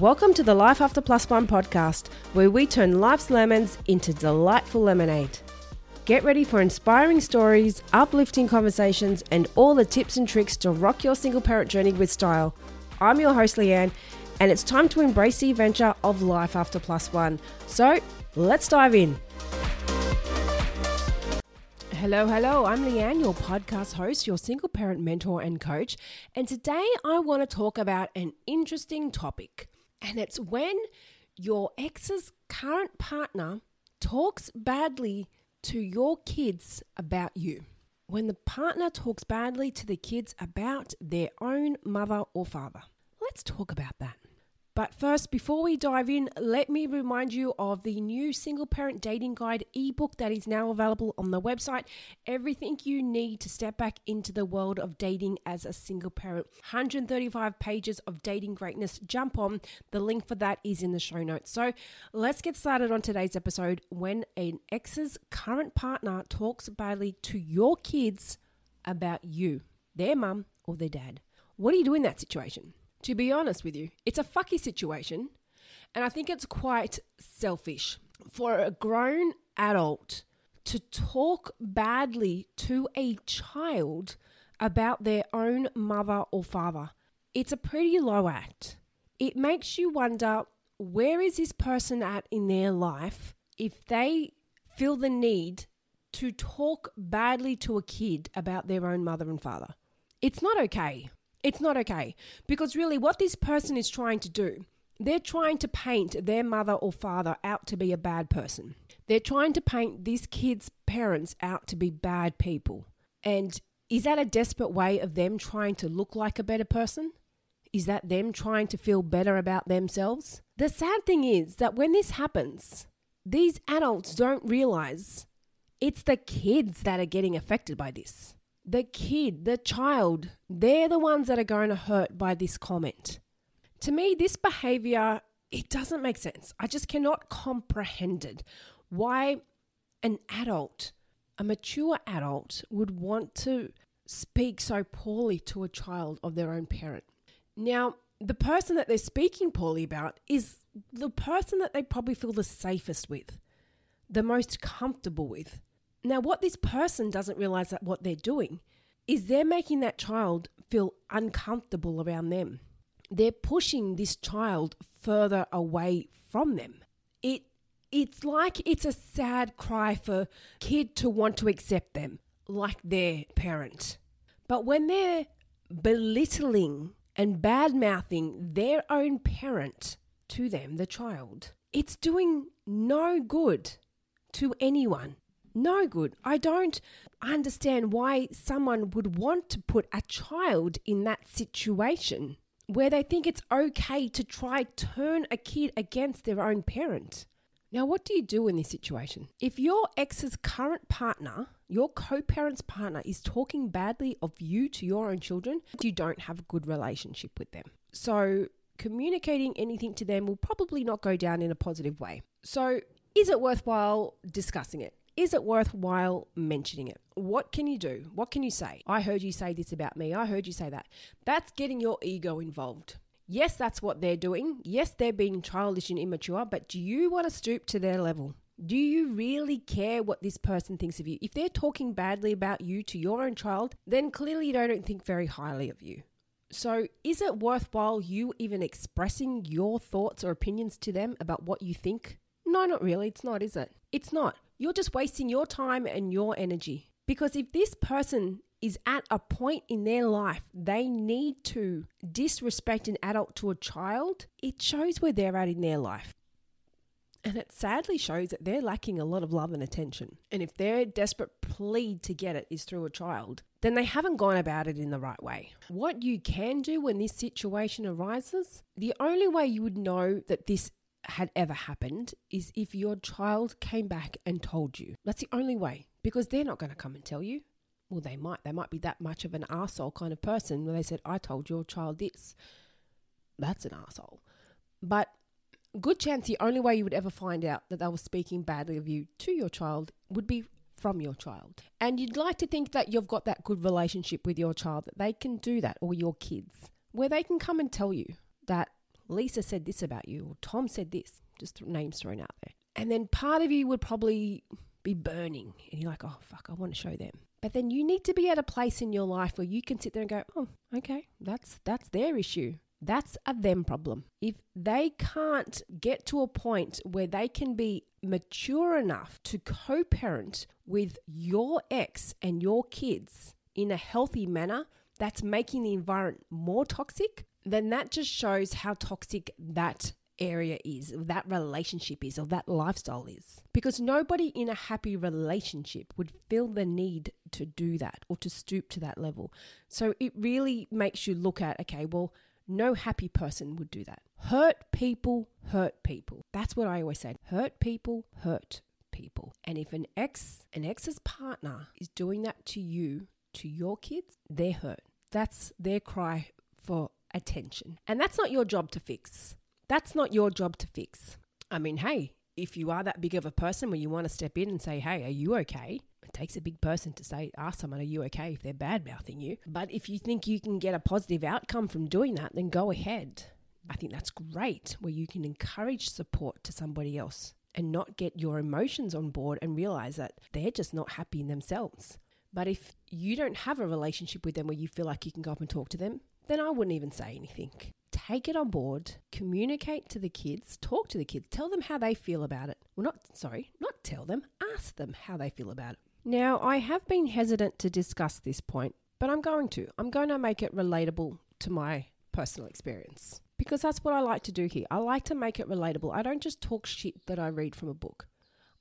Welcome to the Life After Plus One podcast, where we turn life's lemons into delightful lemonade. Get ready for inspiring stories, uplifting conversations, and all the tips and tricks to rock your single parent journey with style. I'm your host, Leanne, and it's time to embrace the adventure of Life After Plus One. So let's dive in. Hello, I'm Leanne, your podcast host, your single parent mentor and coach, and today I want to talk about an interesting topic, and it's when your ex's current partner talks badly to your kids about you. When the partner talks badly to the kids about their own mother or father. Let's talk about that. But first, before we dive in, let me remind you of the new Single Parent Dating Guide ebook that is now available on the website. Everything you need to step back into the world of dating as a single parent. 135 pages of dating greatness. Jump on. The link for that is in the show notes. So let's get started on today's episode. When an ex's current partner talks badly to your kids about you, their mum or their dad. What do you do in that situation? To be honest with you, it's a fucky situation, and I think it's quite selfish for a grown adult to talk badly to a child about their own mother or father. It's a pretty low act. It makes you wonder, where is this person at in their life if they feel the need to talk badly to a kid about their own mother and father? It's not okay. It's not okay, because really what this person is trying to do, they're trying to paint their mother or father out to be a bad person. They're trying to paint these kids' parents out to be bad people. And is that a desperate way of them trying to look like a better person? Is that them trying to feel better about themselves? The sad thing is that when this happens, these adults don't realize it's the kids that are getting affected by this. The kid, the child, they're the ones that are going to hurt by this comment. To me, this behavior, it doesn't make sense. I just cannot comprehend it. Why an adult, a mature adult, would want to speak so poorly to a child of their own parent. Now, the person that they're speaking poorly about is the person that they probably feel the safest with, the most comfortable with. Now, what this person doesn't realize that what they're doing is they're making that child feel uncomfortable around them. They're pushing this child further away from them. It's like it's a sad cry for kid to want to accept them like their parent. But when they're belittling and bad-mouthing their own parent to them, the child, it's doing no good to anyone. No good. I don't understand why someone would want to put a child in that situation where they think it's okay to try turn a kid against their own parent. Now, what do you do in this situation? If your ex's current partner, your co-parent's partner, is talking badly of you to your own children, you don't have a good relationship with them. So communicating anything to them will probably not go down in a positive way. So is it worthwhile discussing it? Is it worthwhile mentioning it? What can you do? What can you say? I heard you say this about me. I heard you say that. That's getting your ego involved. Yes, that's what they're doing. Yes, they're being childish and immature, but do you want to stoop to their level? Do you really care what this person thinks of you? If they're talking badly about you to your own child, then clearly they don't think very highly of you. So is it worthwhile you even expressing your thoughts or opinions to them about what you think? No, not really. It's not, is it? It's not. You're just wasting your time and your energy. Because if this person is at a point in their life they need to disrespect an adult to a child, it shows where they're at in their life. And it sadly shows that they're lacking a lot of love and attention. And if their desperate plea to get it is through a child, then they haven't gone about it in the right way. What you can do when this situation arises, the only way you would know that this had ever happened is if your child came back and told you. That's the only way, because they're not going to come and tell you. Well, they might. They might be that much of an arsehole kind of person where they said, I told your child this. That's an arsehole. But good chance the only way you would ever find out that they were speaking badly of you to your child would be from your child. And you'd like to think that you've got that good relationship with your child, that they can do that, or your kids, where they can come and tell you that, Lisa said this about you, or Tom said this, just names thrown out there. And then part of you would probably be burning and you're like, oh, fuck, I want to show them. But then you need to be at a place in your life where you can sit there and go, oh, okay, that's their issue. That's a them problem. If they can't get to a point where they can be mature enough to co-parent with your ex and your kids in a healthy manner that's making the environment more toxic, then that just shows how toxic that area is, or that relationship is, or that lifestyle is. Because nobody in a happy relationship would feel the need to do that or to stoop to that level. So it really makes you look at, okay, well, no happy person would do that. Hurt people hurt people. That's what I always say. Hurt people hurt people. And if an ex's partner is doing that to you, to your kids, they're hurt. That's their cry for attention. And that's not your job to fix. That's not your job to fix. I mean, hey, if you are that big of a person where you want to step in and say, hey, are you okay? It takes a big person to say, ask someone, are you okay, if they're bad-mouthing you. But if you think you can get a positive outcome from doing that, then go ahead. I think that's great, where you can encourage support to somebody else and not get your emotions on board and realize that they're just not happy in themselves. But if you don't have a relationship with them where you feel like you can go up and talk to them, then I wouldn't even say anything. Take it on board, communicate to the kids, talk to the kids, tell them how they feel about it. Well, not tell them, ask them how they feel about it. Now, I have been hesitant to discuss this point, but I'm going to make it relatable to my personal experience, because that's what I like to do here. I like to make it relatable. I don't just talk shit that I read from a book.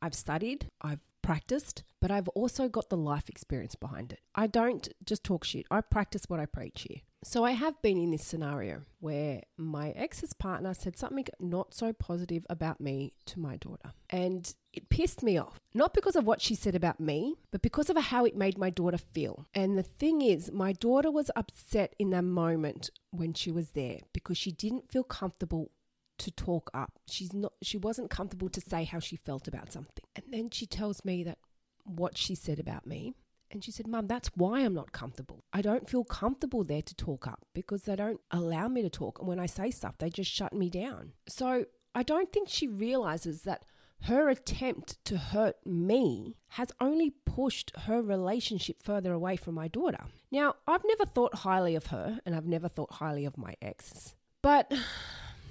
I've studied, I've practiced, but I've also got the life experience behind it. I don't just talk shit. I practice what I preach here. So I have been in this scenario where my ex's partner said something not so positive about me to my daughter. And it pissed me off, not because of what she said about me, but because of how it made my daughter feel. And the thing is, my daughter was upset in that moment when she was there because she didn't feel comfortable to talk up. She wasn't comfortable to say how she felt about something. And then she tells me that what she said about me. And she said, Mum, that's why I'm not comfortable. I don't feel comfortable there to talk up because they don't allow me to talk. And when I say stuff, they just shut me down. So I don't think she realizes that her attempt to hurt me has only pushed her relationship further away from my daughter. Now, I've never thought highly of her and I've never thought highly of my ex, but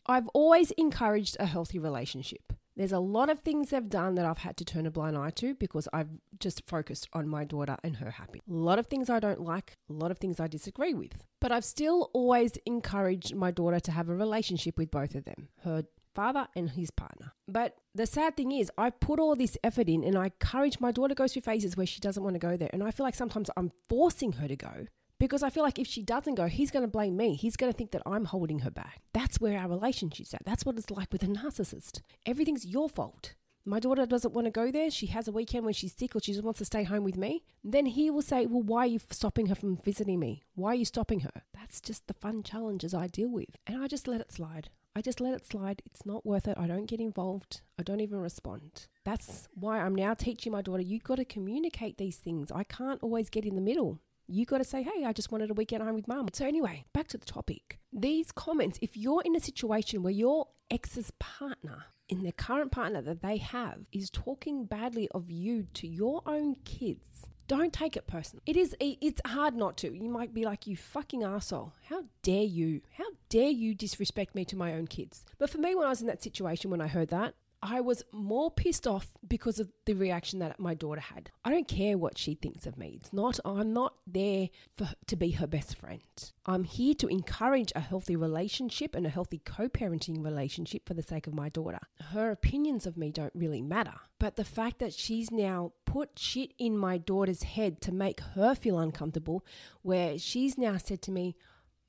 I've always encouraged a healthy relationship. There's a lot of things they've done that I've had to turn a blind eye to because I've just focused on my daughter and her happiness. A lot of things I don't like, a lot of things I disagree with. But I've still always encouraged my daughter to have a relationship with both of them, her father and his partner. But the sad thing is, I put all this effort in and I encourage my daughter, goes through phases where she doesn't want to go there. And I feel like sometimes I'm forcing her to go because I feel like if she doesn't go, he's going to blame me. He's going to think that I'm holding her back. That's where our relationship's at. That's what it's like with a narcissist. Everything's your fault. My daughter doesn't want to go there. She has a weekend when she's sick or she just wants to stay home with me. Then he will say, well, why are you stopping her from visiting me? Why are you stopping her? That's just the fun challenges I deal with. And I just let it slide. It's not worth it. I don't get involved. I don't even respond. That's why I'm now teaching my daughter, you've got to communicate these things. I can't always get in the middle. You got to say, hey, I just wanted a weekend home with Mum. So anyway, back to the topic. These comments, if you're in a situation where your ex's partner, in the current partner that they have, is talking badly of you to your own kids, don't take it personal. It's hard not to. You might be like, you fucking arsehole. How dare you? How dare you disrespect me to my own kids? But for me, when I was in that situation, when I heard that, I was more pissed off because of the reaction that my daughter had. I don't care what she thinks of me. I'm not there to be her best friend. I'm here to encourage a healthy relationship and a healthy co-parenting relationship for the sake of my daughter. Her opinions of me don't really matter. But the fact that she's now put shit in my daughter's head to make her feel uncomfortable, where she's now said to me,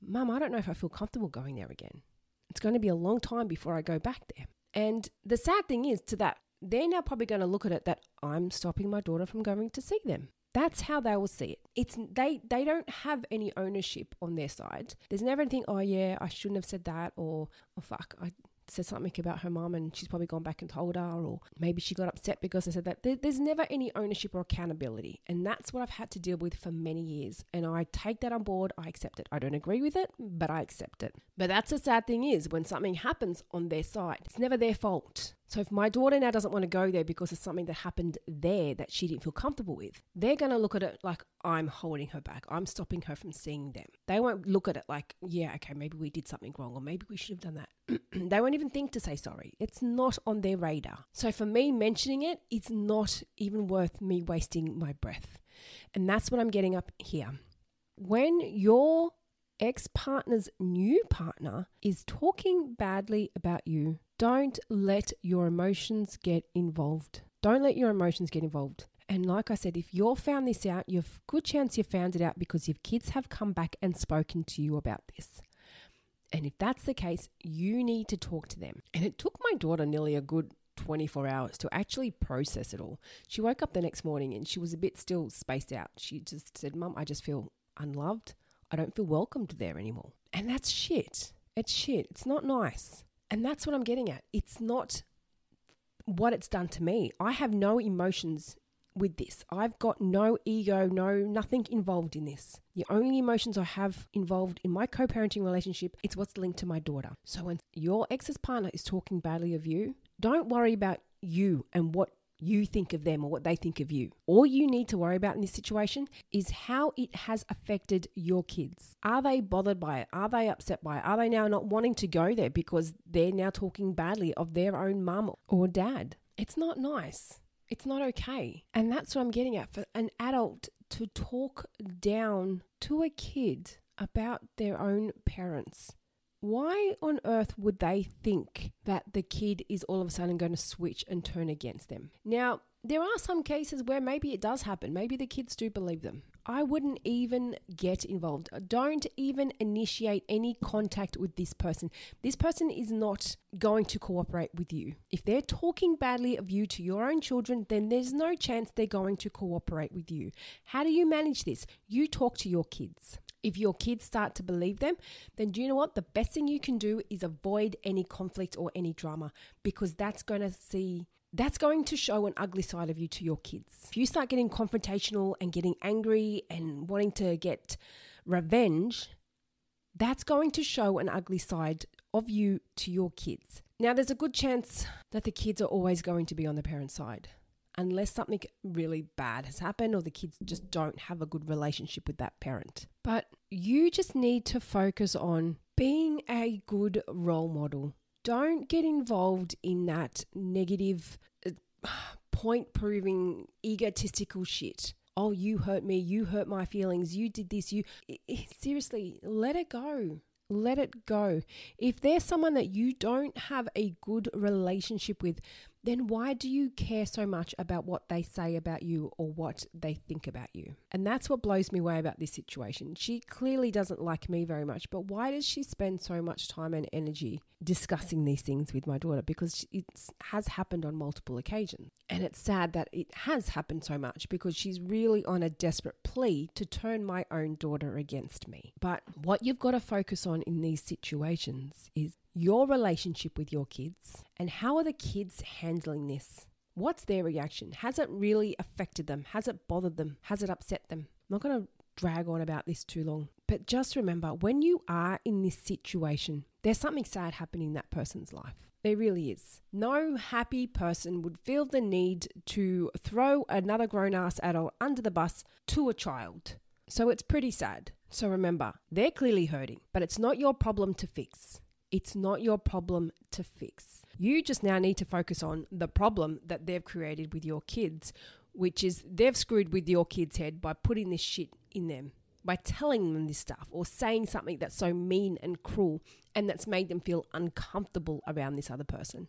Mum, I don't know if I feel comfortable going there again. It's going to be a long time before I go back there. And the sad thing is to that, they're now probably going to look at it that I'm stopping my daughter from going to see them. That's how they will see it. They don't have any ownership on their side. There's never anything, oh yeah, I shouldn't have said that, or oh fuck, I said something about her mum and she's probably gone back and told her, or maybe she got upset because I said that. There's never any ownership or accountability, and that's what I've had to deal with for many years, and I take that on board. I accept it. I don't agree with it, but I accept it. But that's the sad thing is when something happens on their side, it's never their fault. So if my daughter now doesn't want to go there because of something that happened there that she didn't feel comfortable with, they're going to look at it like I'm holding her back. I'm stopping her from seeing them. They won't look at it like, yeah, okay, maybe we did something wrong or maybe we should have done that. They won't even think to say sorry. It's not on their radar. So for me, mentioning it, it's not even worth me wasting my breath. And that's what I'm getting up here. When your ex-partner's new partner is talking badly about you, don't let your emotions get involved. Don't let your emotions get involved. And like I said, if you've found this out, you've good chance you've found it out because your kids have come back and spoken to you about this. And if that's the case, you need to talk to them. And it took my daughter nearly a good 24 hours to actually process it all. She woke up the next morning and she was a bit still spaced out. She just said, Mum, I just feel unloved. I don't feel welcomed there anymore. And that's shit. It's shit. It's not nice. And that's what I'm getting at. It's not what it's done to me. I have no emotions with this. I've got no ego, nothing involved in this. The only emotions I have involved in my co-parenting relationship, it's what's linked to my daughter. So when your ex's partner is talking badly of you, don't worry about you and what you think of them or what they think of you. All you need to worry about in this situation is how it has affected your kids. Are they bothered by it? Are they upset by it? Are they now not wanting to go there because they're now talking badly of their own mum or dad? It's not nice. It's not okay. And that's what I'm getting at. For an adult to talk down to a kid about their own parents, why on earth would they think that the kid is all of a sudden going to switch and turn against them? Now, there are some cases where maybe it does happen. Maybe the kids do believe them. I wouldn't even get involved. Don't even initiate any contact with this person. This person is not going to cooperate with you. If they're talking badly of you to your own children, then there's no chance they're going to cooperate with you. How do you manage this? You talk to your kids. If your kids start to believe them, then do you know what? The best thing you can do is avoid any conflict or any drama, because that's going to show an ugly side of you to your kids. If you start getting confrontational and getting angry and wanting to get revenge, that's going to show an ugly side of you to your kids. Now, there's a good chance that the kids are always going to be on the parent's side, unless something really bad has happened or the kids just don't have a good relationship with that parent. But you just need to focus on being a good role model. Don't get involved in that negative, point-proving, egotistical shit. Oh, you hurt me. You hurt my feelings. You did this. Seriously, let it go. Let it go. If there's someone that you don't have a good relationship with, then why do you care so much about what they say about you or what they think about you? And that's what blows me away about this situation. She clearly doesn't like me very much, but why does she spend so much time and energy discussing these things with my daughter? Because it has happened on multiple occasions. And it's sad that it has happened so much, because she's really on a desperate plea to turn my own daughter against me. But what you've got to focus on in these situations is your relationship with your kids, and how are the kids handling this? What's their reaction? Has it really affected them? Has it bothered them? Has it upset them? I'm not going to drag on about this too long, but just remember, when you are in this situation, there's something sad happening in that person's life. There really is. No happy person would feel the need to throw another grown-ass adult under the bus to a child. So it's pretty sad. So remember, they're clearly hurting, but it's not your problem to fix. It's not your problem to fix. You just now need to focus on the problem that they've created with your kids, which is they've screwed with your kid's head by putting this shit in them, by telling them this stuff or saying something that's so mean and cruel and that's made them feel uncomfortable around this other person.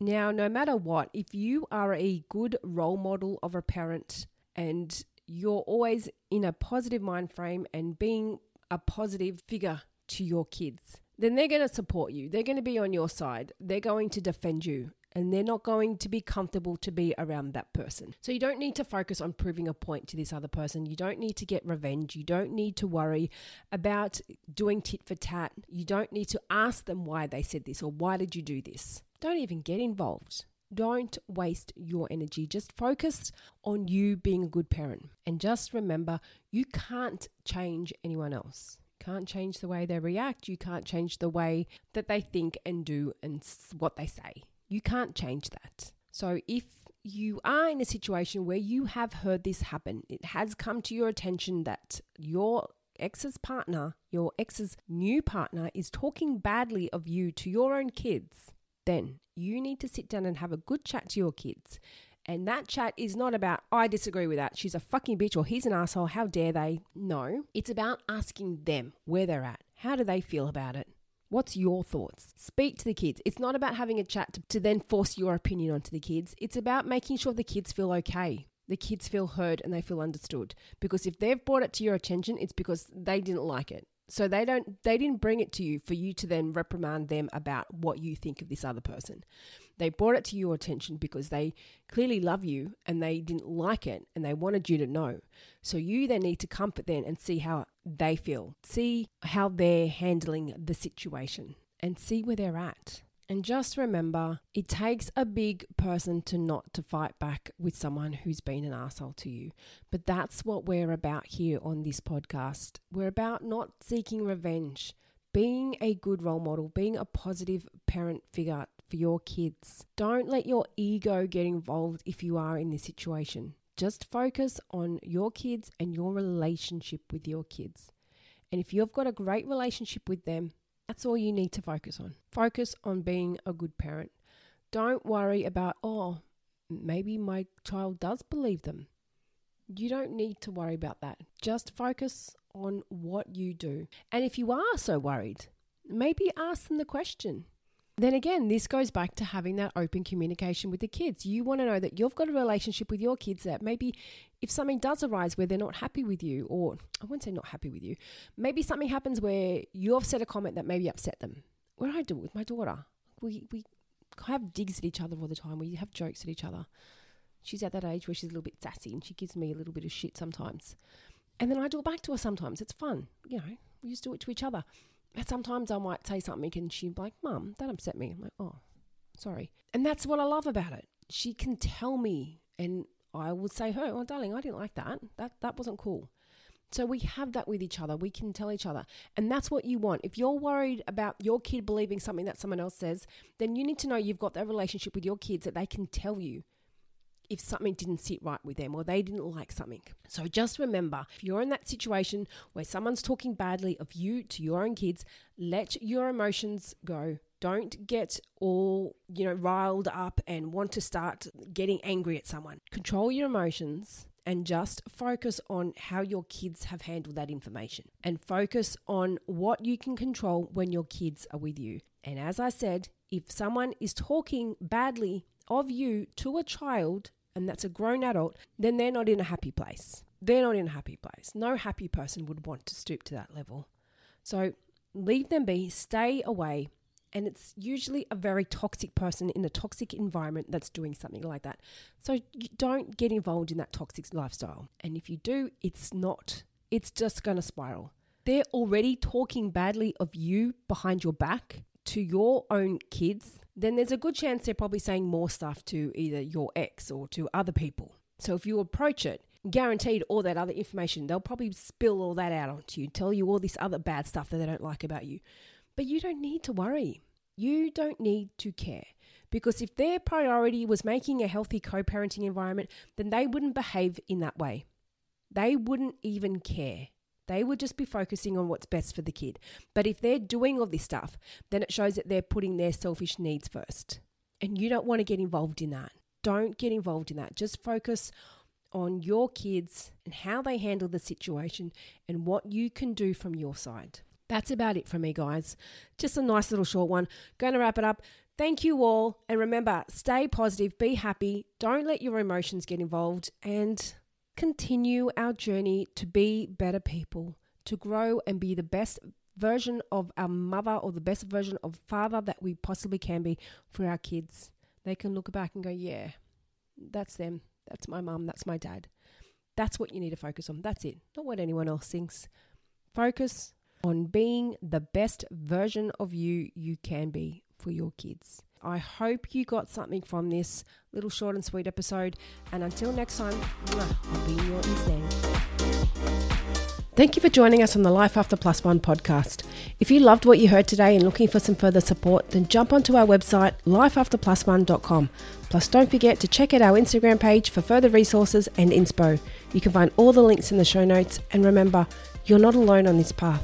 Now, no matter what, if you are a good role model of a parent and you're always in a positive mind frame and being a positive figure to your kids, then they're going to support you. They're going to be on your side. They're going to defend you. and they're not going to be comfortable to be around that person. So you don't need to focus on proving a point to this other person. You don't need to get revenge. You don't need to worry about doing tit for tat. You don't need to ask them why they said this or why did you do this. Don't even get involved. Don't waste your energy. Just focus on you being a good parent. And just remember, you can't change anyone else. Can't change the way they react. You can't change the way that they think and do and what they say. You can't change that. So if you are in a situation where you have heard this happen, it has come to your attention that your ex's partner, your ex's new partner is talking badly of you to your own kids, then you need to sit down and have a good chat to your kids. And that chat is not about, I disagree with that, she's a fucking bitch or he's an asshole, how dare they? No, it's about asking them where they're at. How do they feel about it? What's your thoughts? Speak to the kids. It's not about having a chat to then force your opinion onto the kids. It's about making sure the kids feel okay. The kids feel heard and they feel understood. Because if they've brought it to your attention, it's because they didn't like it. So they didn't bring it to you for you to then reprimand them about what you think of this other person. They brought it to your attention because they clearly love you and they didn't like it and they wanted you to know. So you then need to comfort them and see how they feel. See how they're handling the situation and see where they're at. And just remember, it takes a big person not to fight back with someone who's been an asshole to you. But that's what we're about here on this podcast. We're about not seeking revenge, being a good role model, being a positive parent figure for your kids. Don't let your ego get involved if you are in this situation. Just focus on your kids and your relationship with your kids. And if you've got a great relationship with them, that's all you need to focus on. Focus on being a good parent. Don't worry about, oh, maybe my child does believe them. You don't need to worry about that. Just focus on what you do. And if you are so worried, maybe ask them the question. Then again, this goes back to having that open communication with the kids. You want to know that you've got a relationship with your kids that maybe if something does arise where they're not happy with you, or I wouldn't say not happy with you, maybe something happens where you've said a comment that maybe upset them. What do I do with my daughter? We have digs at each other all the time. We have jokes at each other. She's at that age where she's a little bit sassy and she gives me a little bit of shit sometimes. And then I do it back to her sometimes. It's fun. You know, we just do it to each other. And sometimes I might say something and she'd be like, Mum, that upset me. I'm like, oh, sorry. And that's what I love about it. She can tell me and I will say, oh, darling, I didn't like that. That wasn't cool. So we have that with each other. We can tell each other. And that's what you want. If you're worried about your kid believing something that someone else says, then you need to know you've got that relationship with your kids that they can tell you if something didn't sit right with them or they didn't like something. So just remember, if you're in that situation where someone's talking badly of you to your own kids, let your emotions go. Don't get all, riled up and want to start getting angry at someone. Control your emotions and just focus on how your kids have handled that information and focus on what you can control when your kids are with you. And as I said, if someone is talking badly of you to a child, and that's a grown adult, then they're not in a happy place. They're not in a happy place. No happy person would want to stoop to that level. So leave them be, stay away. And it's usually a very toxic person in a toxic environment that's doing something like that. So you don't get involved in that toxic lifestyle. And if you do, it's just going to spiral. They're already talking badly of you behind your back to your own kids, then there's a good chance they're probably saying more stuff to either your ex or to other people. So if you approach it, guaranteed all that other information, they'll probably spill all that out onto you, tell you all this other bad stuff that they don't like about you. But you don't need to worry. You don't need to care. Because if their priority was making a healthy co-parenting environment, then they wouldn't behave in that way. They wouldn't even care. They would just be focusing on what's best for the kid. But if they're doing all this stuff, then it shows that they're putting their selfish needs first. And you don't want to get involved in that. Don't get involved in that. Just focus on your kids and how they handle the situation and what you can do from your side. That's about it from me, guys. Just a nice little short one. Going to wrap it up. Thank you all. And remember, stay positive, be happy. Don't let your emotions get involved. And continue our journey to be better people, to grow and be the best version of our mother or the best version of father that we possibly can be for our kids. they can look back and go, yeah, that's them. That's my mum. That's my dad. That's what you need to focus on. That's it. Not what anyone else thinks. Focus on being the best version of you can be for your kids. I hope you got something from this little short and sweet episode. And until next time, I'll be your instead. Thank you for joining us on the Life After Plus One podcast. If you loved what you heard today and looking for some further support, then jump onto our website, lifeafterplusone.com. Plus, don't forget to check out our Instagram page for further resources and inspo. You can find all the links in the show notes. And remember, you're not alone on this path.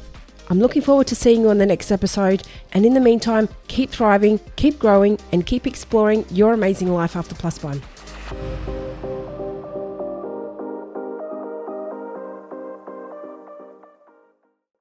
I'm looking forward to seeing you on the next episode. And in the meantime, keep thriving, keep growing, and keep exploring your amazing life after plus one.